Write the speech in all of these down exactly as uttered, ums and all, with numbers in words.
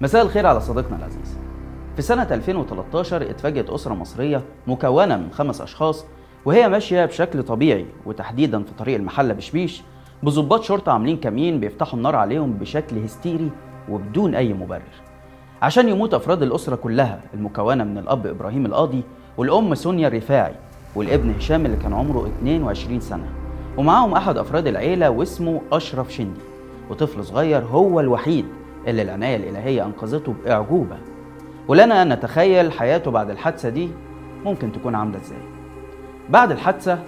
مساء الخير على صديقنا العزيز. في سنة ألفين وثلاثة عشر اتفاجأت أسرة مصرية مكونة من خمس أشخاص وهي ماشية بشكل طبيعي وتحديدا في طريق المحلة بشبيش بضباط شرطة عاملين كمين بيفتحوا النار عليهم بشكل هستيري وبدون أي مبرر، عشان يموت أفراد الأسرة كلها المكونة من الأب إبراهيم القاضي والأم سونيا الرفاعي والابن هشام اللي كان عمره اثنين وعشرين سنة ومعاهم أحد أفراد العيلة واسمه أشرف شندي وطفل صغير هو الوحيد اللي العناية الإلهية أنقذته بإعجوبة، ولنا أن نتخيل حياته بعد الحادثة دي ممكن تكون عاملة إزاي. بعد الحادثة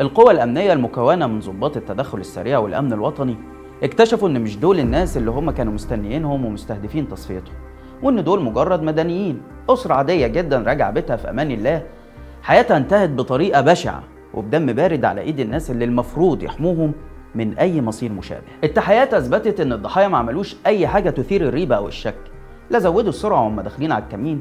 القوى الأمنية المكونة من ضباط التدخل السريع والأمن الوطني اكتشفوا أن مش دول الناس اللي هم كانوا مستنيينهم ومستهدفين تصفيتهم، وأن دول مجرد مدنيين، أسرة عادية جدا راجعة بيتها في أمان الله، حياتها انتهت بطريقة بشعة وبدم بارد على إيد الناس اللي المفروض يحموهم من أي مصير مشابه. التحقيقات أثبتت أن الضحايا ما عملوش أي حاجة تثير الريبة أو الشك، لا زودوا السرعة وهم داخلين على الكمين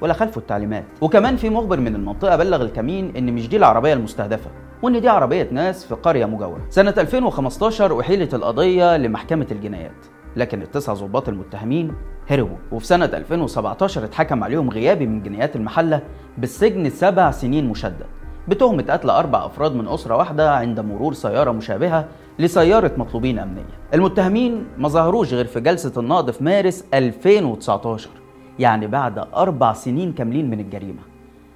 ولا خالفوا التعليمات، وكمان في مخبر من المنطقة بلغ الكمين أن مش دي العربية المستهدفة وأن دي عربية ناس في قرية مجاورة. سنة ألفين وخمسة عشر أحيلت القضية لمحكمة الجنايات، لكن التسعة ضباط المتهمين هربوا، وفي سنة ألفين وسبعة عشر اتحكم عليهم غيابي من جنايات المحلة بالسجن سبع سنين مشدد بتهمة قتل أربع أفراد من أسرة واحدة عند مرور سيارة مشابهة لسيارة مطلوبين أمنية. المتهمين ما ظهروش غير في جلسة النقض في مارس ألفين وتسعة عشر، يعني بعد أربع سنين كاملين من الجريمة.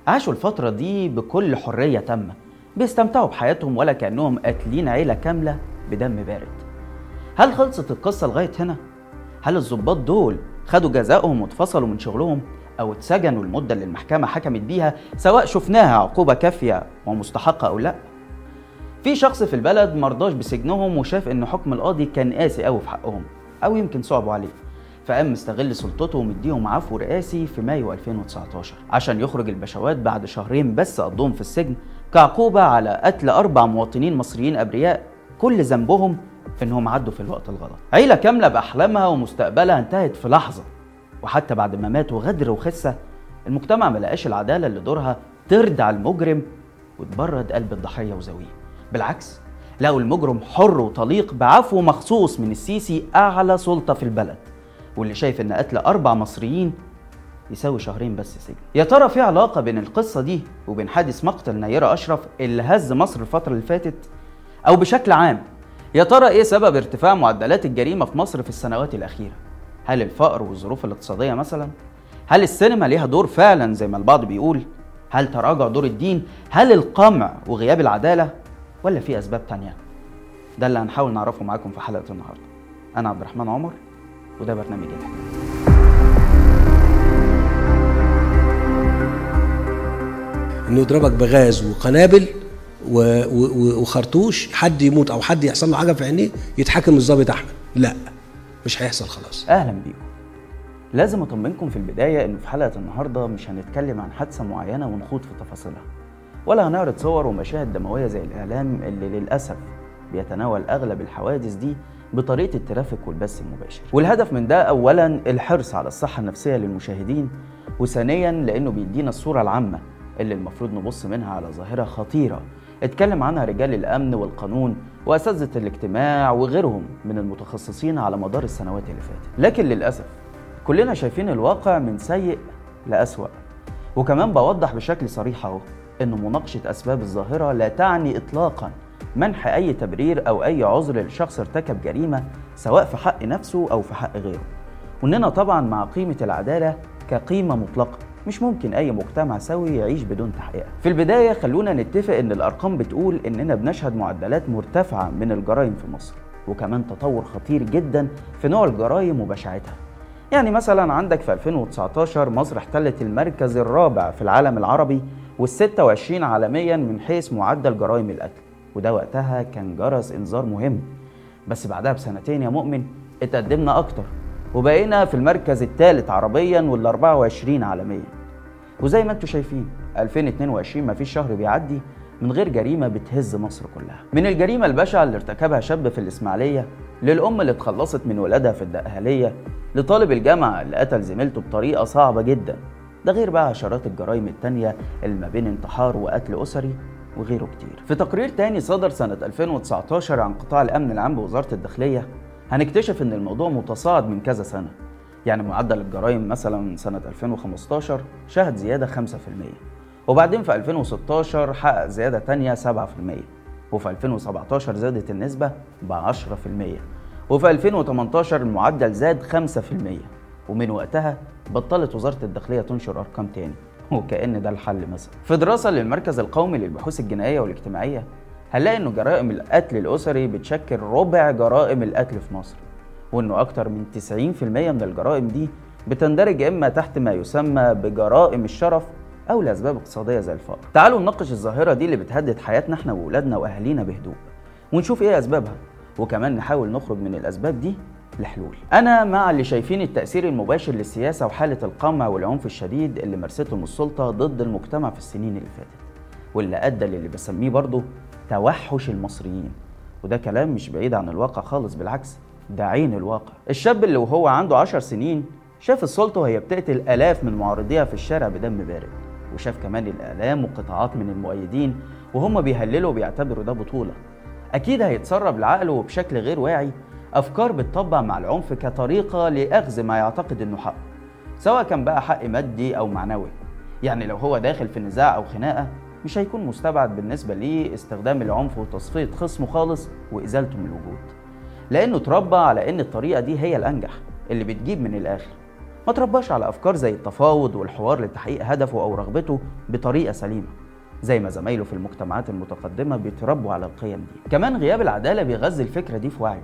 عاشوا الفترة دي بكل حرية تامة، بيستمتعوا بحياتهم ولا كأنهم قاتلين عيلة كاملة بدم بارد. هل خلصت القصة لغاية هنا؟ هل الضباط دول خدوا جزائهم واتفصلوا من شغلهم؟ أو اتسجنوا المدة اللي المحكمة حكمت بيها، سواء شفناها عقوبة كافية ومستحقة أو لأ؟ في شخص في البلد مرضاش بسجنهم وشاف إن حكم القاضي كان قاسي أوي في حقهم أو يمكن صعبوا عليه، فقام مستغل سلطته ومديهم عفو رئاسي في مايو ألفين وتسعة عشر عشان يخرج البشوات بعد شهرين بس قضوهم في السجن كعقوبة على قتل أربع مواطنين مصريين أبرياء كل ذنبهم في إنهم عدوا في الوقت الغلط. عيلة كاملة بأحلامها ومستقبلها انتهت في لحظة، وحتى بعد ما ماتوا غدر وخسة المجتمع ما لقاش العدالة اللي دورها تردع المجرم وتبرد قلب الضحية وزويه، بالعكس لقوا المجرم حر وطليق بعفو مخصوص من السيسي أعلى سلطة في البلد، واللي شايف إن قتل أربع مصريين يساوي شهرين بس سجن. يا ترى في علاقة بين القصة دي وبين حادث مقتل نيرة أشرف اللي هز مصر الفترة اللي فاتت؟ أو بشكل عام يا ترى إيه سبب ارتفاع معدلات الجريمة في مصر في السنوات الأخيرة؟ هل الفقر والظروف الاقتصادية مثلا؟ هل السينما ليها دور فعلا زي ما البعض بيقول؟ هل تراجع دور الدين؟ هل القمع وغياب العدالة؟ ولا في أسباب تانية؟ ده اللي هنحاول نعرفه معاكم في حلقة النهاردة. أنا عبد الرحمن عمر وده برنامج إيه الحكاية. إنه يضربك بغاز وقنابل و... و... وخرطوش، حد يموت أو حد يحصل له حاجة في عينيه يتحكم الضابط أحمد، لأ مش هيحصل خلاص. أهلا بيكم. لازم أطمنكم في البداية إنه في حلقة النهاردة مش هنتكلم عن حادثة معينة ونخوض في تفاصيلها، ولا هنعرض صور ومشاهد دموية زي الإعلام اللي للأسف بيتناول أغلب الحوادث دي بطريقة الترافيك والبث المباشر. والهدف من ده أولا الحرص على الصحة النفسية للمشاهدين، وثانيا لأنه بيدينا الصورة العامة اللي المفروض نبص منها على ظاهرة خطيرة اتكلم عنها رجال الأمن والقانون وأساتذة الاجتماع وغيرهم من المتخصصين على مدار السنوات اللي فاتت. لكن للأسف كلنا شايفين الواقع من سيء لأسوأ، وكمان بوضح بشكل صريح اهو إنه مناقشة أسباب الظاهرة لا تعني إطلاقاً منح أي تبرير أو أي عذر لشخص ارتكب جريمة سواء في حق نفسه أو في حق غيره، وإننا طبعاً مع قيمة العدالة كقيمة مطلقة، مش ممكن أي مجتمع سوي يعيش بدون تحقيقها. في البداية خلونا نتفق إن الأرقام بتقول إننا بنشهد معدلات مرتفعة من الجرائم في مصر، وكمان تطور خطير جدا في نوع الجرائم وبشاعتها. يعني مثلا عندك في ألفين وتسعة عشر مصر احتلت المركز الرابع في العالم العربي والستة وعشرين عالميا من حيث معدل جرائم القتل، وده وقتها كان جرس إنذار مهم، بس بعدها بسنتين يا مؤمن اتقدمنا أكتر وبقينا في المركز الثالث عربيا والأربعة وعشرين عالميا. وزي ما انتوا شايفين ألفين واثنين وعشرين مفيش شهر بيعدي من غير جريمة بتهز مصر كلها، من الجريمة البشعة اللي ارتكبها شاب في الإسماعيلية، للأم اللي اتخلصت من ولادها في الدقهلية، لطالب الجامعة اللي قتل زميلته بطريقة صعبة جدا، ده غير بقى عشرات الجرائم التانية اللي ما بين انتحار وقتل أسري وغيره كتير. في تقرير تاني صدر سنة ألفين وتسعة عشر عن قطاع الأمن العام بوزارة الداخلية هنكتشف إن الموضوع متصاعد من كذا سنة، يعني معدل الجرائم مثلا سنة ألفين وخمستاشر شهد زيادة خمسة بالمية، وبعدين في ألفين وستاشر حقق زيادة تانية سبعة بالمية، وفي ألفين وسبعتاشر زادت النسبة ب عشرة بالمية، وفي ألفين وتمنتاشر المعدل زاد خمسة بالمية، ومن وقتها بطلت وزارة الداخلية تنشر أرقام تاني، وكأن ده الحل مثلا. في دراسة للمركز القومي للبحوث الجنائية والاجتماعية هنلاقي إنه جرائم القتل الأسري بتشكل ربع جرائم القتل في مصر، وإنه أكتر من تسعين بالمية من الجرائم دي بتندرج إما تحت ما يسمى بجرائم الشرف أو لأسباب اقتصادية زي الفقر. تعالوا نناقش الظاهرة دي اللي بتهدد حياتنا احنا وأولادنا وأهالينا بهدوء، ونشوف إيه أسبابها، وكمان نحاول نخرج من الأسباب دي لحلول. أنا مع اللي شايفين التأثير المباشر للسياسة وحالة القمع والعنف الشديد اللي مارستهم السلطة ضد المجتمع في السنين اللي فاتت، واللي أدى للي بسميه برضه توحش المصريين، وده كلام مش بعيد عن الواقع خالص، بالعكس ده عين الواقع. الشاب اللي وهو عنده عشر سنين شاف السلطة وهي بتقتل آلاف من معارضيها في الشارع بدم بارد، وشاف كمان الآلام وقطاعات من المؤيدين وهم بيهللوا وبيعتبروا ده بطولة. أكيد هيتسرب لعقله بشكل غير واعي أفكار بتطبع مع العنف كطريقة لأخذ ما يعتقد إنه حق، سواء كان بقى حق مادي أو معنوي. يعني لو هو داخل في نزاع أو خناقة مش هيكون مستبعد بالنسبة ليه استخدام العنف وتصفية خصمه خالص وإزالته من الوجود، لأنه تربى على إن الطريقة دي هي الأنجح اللي بتجيب من الآخر، ما ترباش على أفكار زي التفاوض والحوار لتحقيق هدفه أو رغبته بطريقة سليمة زي ما زمايله في المجتمعات المتقدمة بيتربوا على القيم دي. كمان غياب العدالة بيغذي الفكرة دي في وعيه.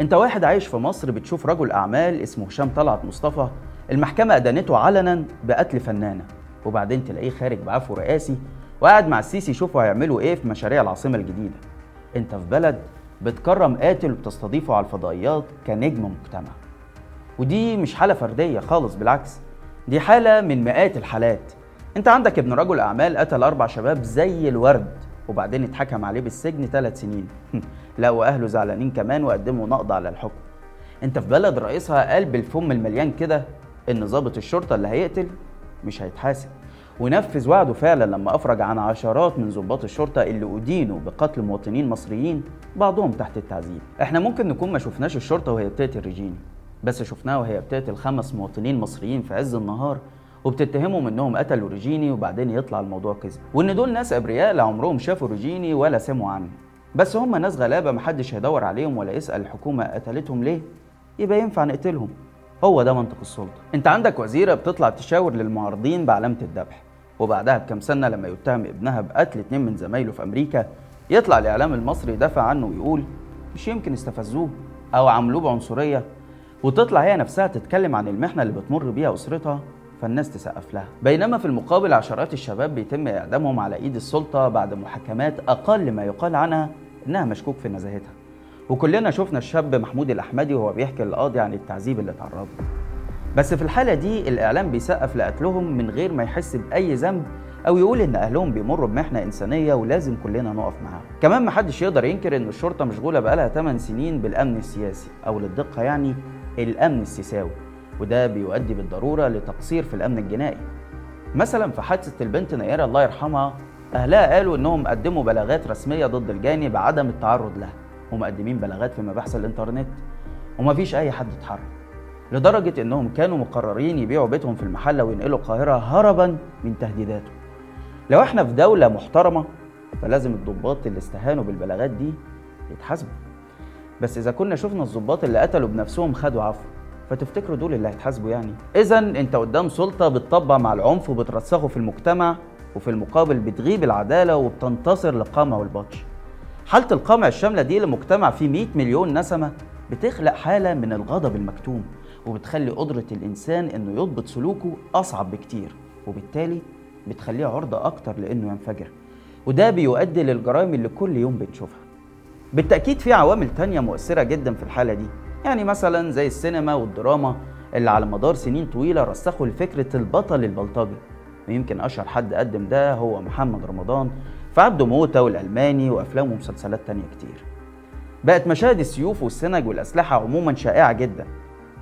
انت واحد عايش في مصر بتشوف رجل أعمال اسمه هشام طلعت مصطفة المحكمة أدانته علنا بقتل فنانة، وبعدين تلاقيه خارج بعفو رئاسي وقعد مع السيسي يشوفوا هيعملوا ايه في مشاريع العاصمة الجديدة. انت في بلد بتكرم قاتل وبتستضيفه على الفضائيات كنجم مجتمع، ودي مش حالة فردية خالص، بالعكس دي حالة من مئات الحالات. انت عندك ابن رجل أعمال قتل أربع شباب زي الورد، وبعدين اتحكم عليه بالسجن ثلاث سنين لا وأهله زعلانين كمان وقدموا نقض على الحكم. انت في بلد رئيسها قلب الفم المليان كده ان ضابط الشرطة اللي هيقتل مش هيتحاسب، ونفذ وعده فعلا لما أفرج عن عشرات من ضباط الشرطة اللي أدينوا بقتل مواطنين مصريين بعضهم تحت التعذيب. احنا ممكن نكون ما شفناش الشرطة وهي بتقتل رجيني، بس شفناها وهي بتقتل خمس مواطنين مصريين في عز النهار وبتتهمهم انهم قتلوا رجيني، وبعدين يطلع الموضوع كذب، وان دول ناس ابرياء لا عمرهم شافوا رجيني ولا سمعوا عنه، بس هم ناس غلابه محدش هيدور عليهم ولا يسأل الحكومه قتلتهم ليه، يبقى ينفع نقتلهم. هو ده منطق السلطه. انت عندك وزيره بتطلع تشاور للمعارضين بعلامه الذبح، وبعدها بكام سنه لما يتهم ابنها بقتل اتنين من زمايله في امريكا يطلع الاعلام المصري يدافع عنه ويقول مش يمكن استفزوه او عملوه بعنصريه، وتطلع هي نفسها تتكلم عن المحنه اللي بتمر بيها اسرتها فالناس تسقف لها. بينما في المقابل عشرات الشباب بيتم إعدامهم على إيد السلطة بعد محاكمات أقل ما يقال عنها إنها مشكوك في نزاهتها، وكلنا شفنا الشاب محمود الأحمدي وهو بيحكي للقاضي عن التعذيب اللي تعرض له. بس في الحالة دي الإعلام بيسقف لقتلهم من غير ما يحس بأي ذنب أو يقول إن أهلهم بيمروا بمحنة إنسانية ولازم كلنا نقف معاهم. كمان محدش يقدر ينكر إن الشرطة مشغولة بقالها تمن سنين بالأمن السياسي، أو للدقة يعني الأمن السيساوي، وده بيؤدي بالضرورة لتقصير في الأمن الجنائي. مثلا في حادثة البنت نيرة الله يرحمها أهلها قالوا إنهم قدموا بلاغات رسمية ضد الجاني بعدم التعرض لها، ومقدمين بلاغات في مباحث الإنترنت ومفيش أي حد اتحرك، لدرجة إنهم كانوا مقررين يبيعوا بيتهم في المحلة وينقلوا القاهرة هربا من تهديداته. لو احنا في دولة محترمة فلازم الضباط اللي استهانوا بالبلاغات دي يتحاسبوا، بس إذا كنا شفنا الضباط اللي قتلوا بنفسهم خدوا عفو فتفتكروا دول اللي هيتحاسبوا يعني؟ إذا أنت قدام سلطة بتطبع مع العنف وبترسخه في المجتمع، وفي المقابل بتغيب العدالة وبتنتصر للقمع والبطش. حالة القمع الشاملة دي لمجتمع فيه مية مليون نسمة بتخلق حالة من الغضب المكتوم، وبتخلي قدرة الإنسان إنه يضبط سلوكه أصعب بكتير، وبالتالي بتخليه عرضة أكتر لإنه ينفجر، وده بيؤدي للجرائم اللي كل يوم بنشوفها. بالتأكيد في عوامل تانية مؤثرة جدا في الحالة دي، يعني مثلا زي السينما والدراما اللي على مدار سنين طويلة رسخوا لفكرة البطل البلطجي، ويمكن أشهر حد قدم ده هو محمد رمضان في عبده موتة والألماني وأفلام ومسلسلات تانية كتير. بقت مشاهد السيوف والسنج والأسلحة عموما شائعة جدا،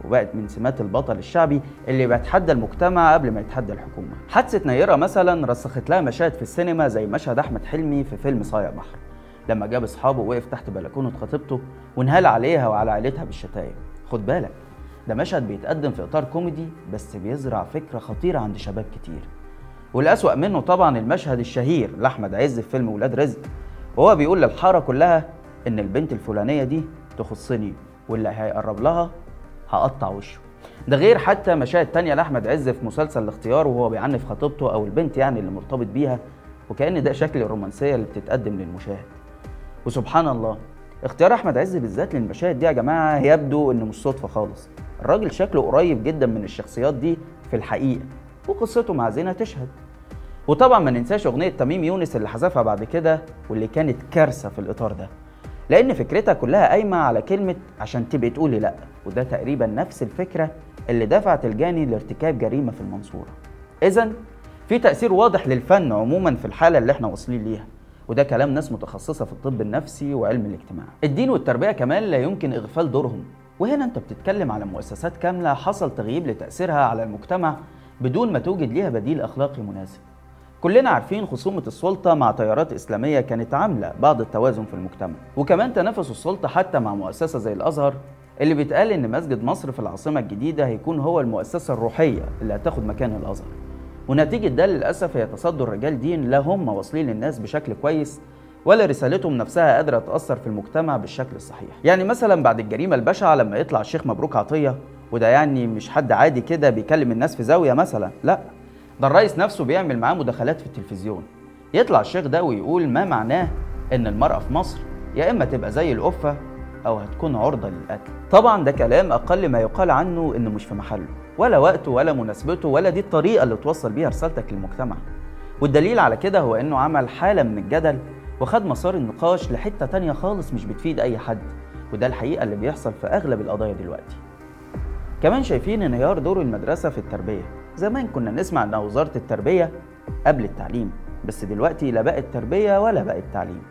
وبقت من سمات البطل الشعبي اللي بيتحدى المجتمع قبل ما يتحدى الحكومة. حادثة نيرة مثلا رسخت لها مشاهد في السينما زي مشهد أحمد حلمي في فيلم صايع بحر لما جاب اصحابه ووقف تحت بلكونه خطيبته وانهال عليها وعلى عائلتها بالشتايم. خد بالك ده مشهد بيتقدم في إطار كوميدي بس بيزرع فكرة خطيرة عند شباب كتير. والأسوأ منه طبعا المشهد الشهير لأحمد عز في فيلم ولاد رزق وهو بيقول للحارة كلها إن البنت الفلانية دي تخصني واللي هيقرب لها هقطع وشه. ده غير حتى مشاهد تانية لأحمد عز في مسلسل الاختيار وهو بيعنف خطيبته أو البنت يعني اللي مرتبط بيها، وكأن ده شكل الرومانسية اللي بتتقدم للمشاهد. وسبحان الله اختيار أحمد عز بالذات للمشاهد دي يا جماعة يبدو إنه مش صدفة خالص. الراجل شكله قريب جدا من الشخصيات دي في الحقيقة وقصته مع زينة تشهد. وطبعا ما ننساش أغنية تميم يونس اللي حذفها بعد كده واللي كانت كارثة في الإطار ده، لأن فكرتها كلها قايمة على كلمة عشان تبقي تقولي لأ، وده تقريبا نفس الفكرة اللي دفعت الجاني لارتكاب جريمة في المنصورة. إذن في تأثير واضح للفن عموما في الحالة اللي احنا واصلين ليها، وده كلام ناس متخصصة في الطب النفسي وعلم الاجتماع. الدين والتربية كمان لا يمكن إغفال دورهم، وهنا انت بتتكلم على مؤسسات كاملة حصل تغييب لتأثيرها على المجتمع بدون ما توجد ليها بديل أخلاقي مناسب. كلنا عارفين خصومة السلطة مع تيارات إسلامية كانت عاملة بعض التوازن في المجتمع، وكمان تنافس السلطة حتى مع مؤسسة زي الأزهر اللي بيتقال إن مسجد مصر في العاصمة الجديدة هيكون هو المؤسسة الروحية اللي هتاخد مكان الأزهر. ونتيجة ده للأسف يتصدر رجال دين لا هم واصلين للناس بشكل كويس ولا رسالتهم نفسها قادرة تأثر في المجتمع بالشكل الصحيح. يعني مثلا بعد الجريمة البشعة لما يطلع الشيخ مبروك عطية، وده يعني مش حد عادي كده بيكلم الناس في زاوية مثلا، لا ده الرئيس نفسه بيعمل معاه مداخلات في التلفزيون. يطلع الشيخ ده ويقول ما معناه ان المرأة في مصر يا اما تبقى زي القفة او هتكون عرضة للقتل. طبعا ده كلام اقل ما يقال عنه انه مش في محله ولا وقته ولا مناسبته، ولا دي الطريقة اللي توصل بيها رسالتك للمجتمع. والدليل على كده هو انه عمل حالة من الجدل وخد مسار النقاش لحتة تانية خالص مش بتفيد اي حد، وده الحقيقة اللي بيحصل في اغلب القضايا دلوقتي. كمان شايفين انهيار دور المدرسة في التربية. زمان كنا نسمع ان وزارة التربية قبل التعليم، بس دلوقتي لا بقت تربية ولا بقت تعليم.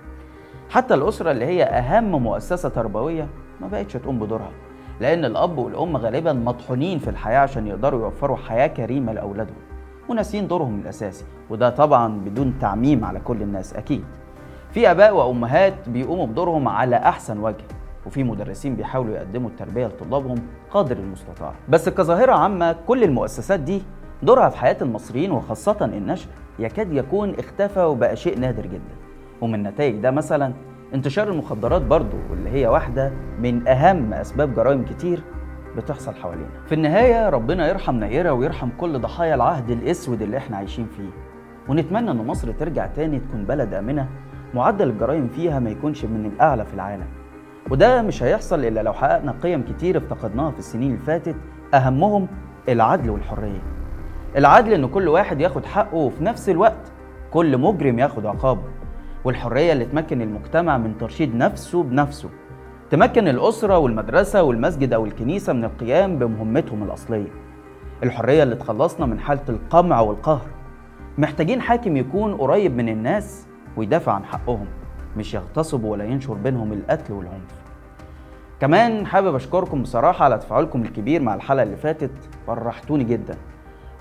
حتى الأسرة اللي هي اهم مؤسسة تربوية ما بقتش تقوم بدورها، لأن الأب والأم غالباً مطحونين في الحياة عشان يقدروا يوفروا حياة كريمة لأولادهم وناسين دورهم الأساسي، وده طبعاً بدون تعميم على كل الناس. أكيد في آباء وأمهات بيقوموا بدورهم على أحسن وجه، وفي مدرسين بيحاولوا يقدموا التربية لطلابهم قدر المستطاع، بس كظاهرة عامة كل المؤسسات دي دورها في حياة المصريين وخاصة النشء يكاد يكون اختفى وبقى شيء نادر جداً. ومن نتائج ده مثلاً انتشار المخدرات برضو، واللي هي واحدة من أهم أسباب جرائم كتير بتحصل حوالينا. في النهاية ربنا يرحم نيرة ويرحم كل ضحايا العهد الأسود اللي احنا عايشين فيه، ونتمنى أن مصر ترجع تاني تكون بلد آمنة معدل الجرائم فيها ما يكونش من الأعلى في العالم. وده مش هيحصل إلا لو حققنا قيم كتير افتقدناها في السنين اللي فاتت، أهمهم العدل والحرية. العدل إن كل واحد ياخد حقه وفي نفس الوقت كل مجرم ياخد عقابه، والحرية اللي تمكن المجتمع من ترشيد نفسه بنفسه، تمكن الأسرة والمدرسة والمسجد أو الكنيسة من القيام بمهمتهم الأصلية. الحرية اللي تخلصنا من حالة القمع والقهر. محتاجين حاكم يكون قريب من الناس ويدافع عن حقهم، مش يغتصب ولا ينشر بينهم القتل والعنف. كمان حابب أشكركم بصراحة على تفاعلكم الكبير مع الحلقة اللي فاتت، فرحتوني جدا،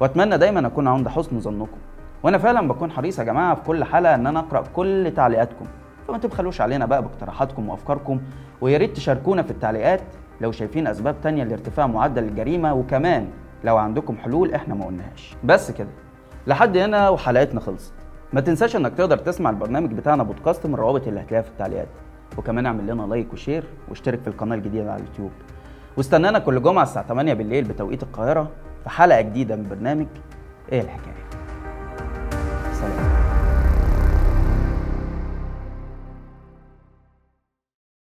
وأتمنى دايما أكون عند حسن ظنكم. وانا فعلا بكون حريص يا جماعه في كل حلقه ان انا اقرا كل تعليقاتكم، فما تبخلوش علينا بقى باقتراحاتكم وافكاركم، ويا ريت تشاركونا في التعليقات لو شايفين اسباب تانية لارتفاع معدل الجريمه، وكمان لو عندكم حلول احنا ما قلناهاش. بس كده لحد هنا وحلقتنا خلصت. ما تنساش انك تقدر تسمع البرنامج بتاعنا بودكاست من الروابط اللي هتلاقيها في التعليقات، وكمان اعمل لنا لايك وشير واشترك في القناه الجديده على اليوتيوب، واستنانا كل جمعه الساعه تمانية بالليل بتوقيت القاهره في حلقه جديده من برنامج ايه الحكايه.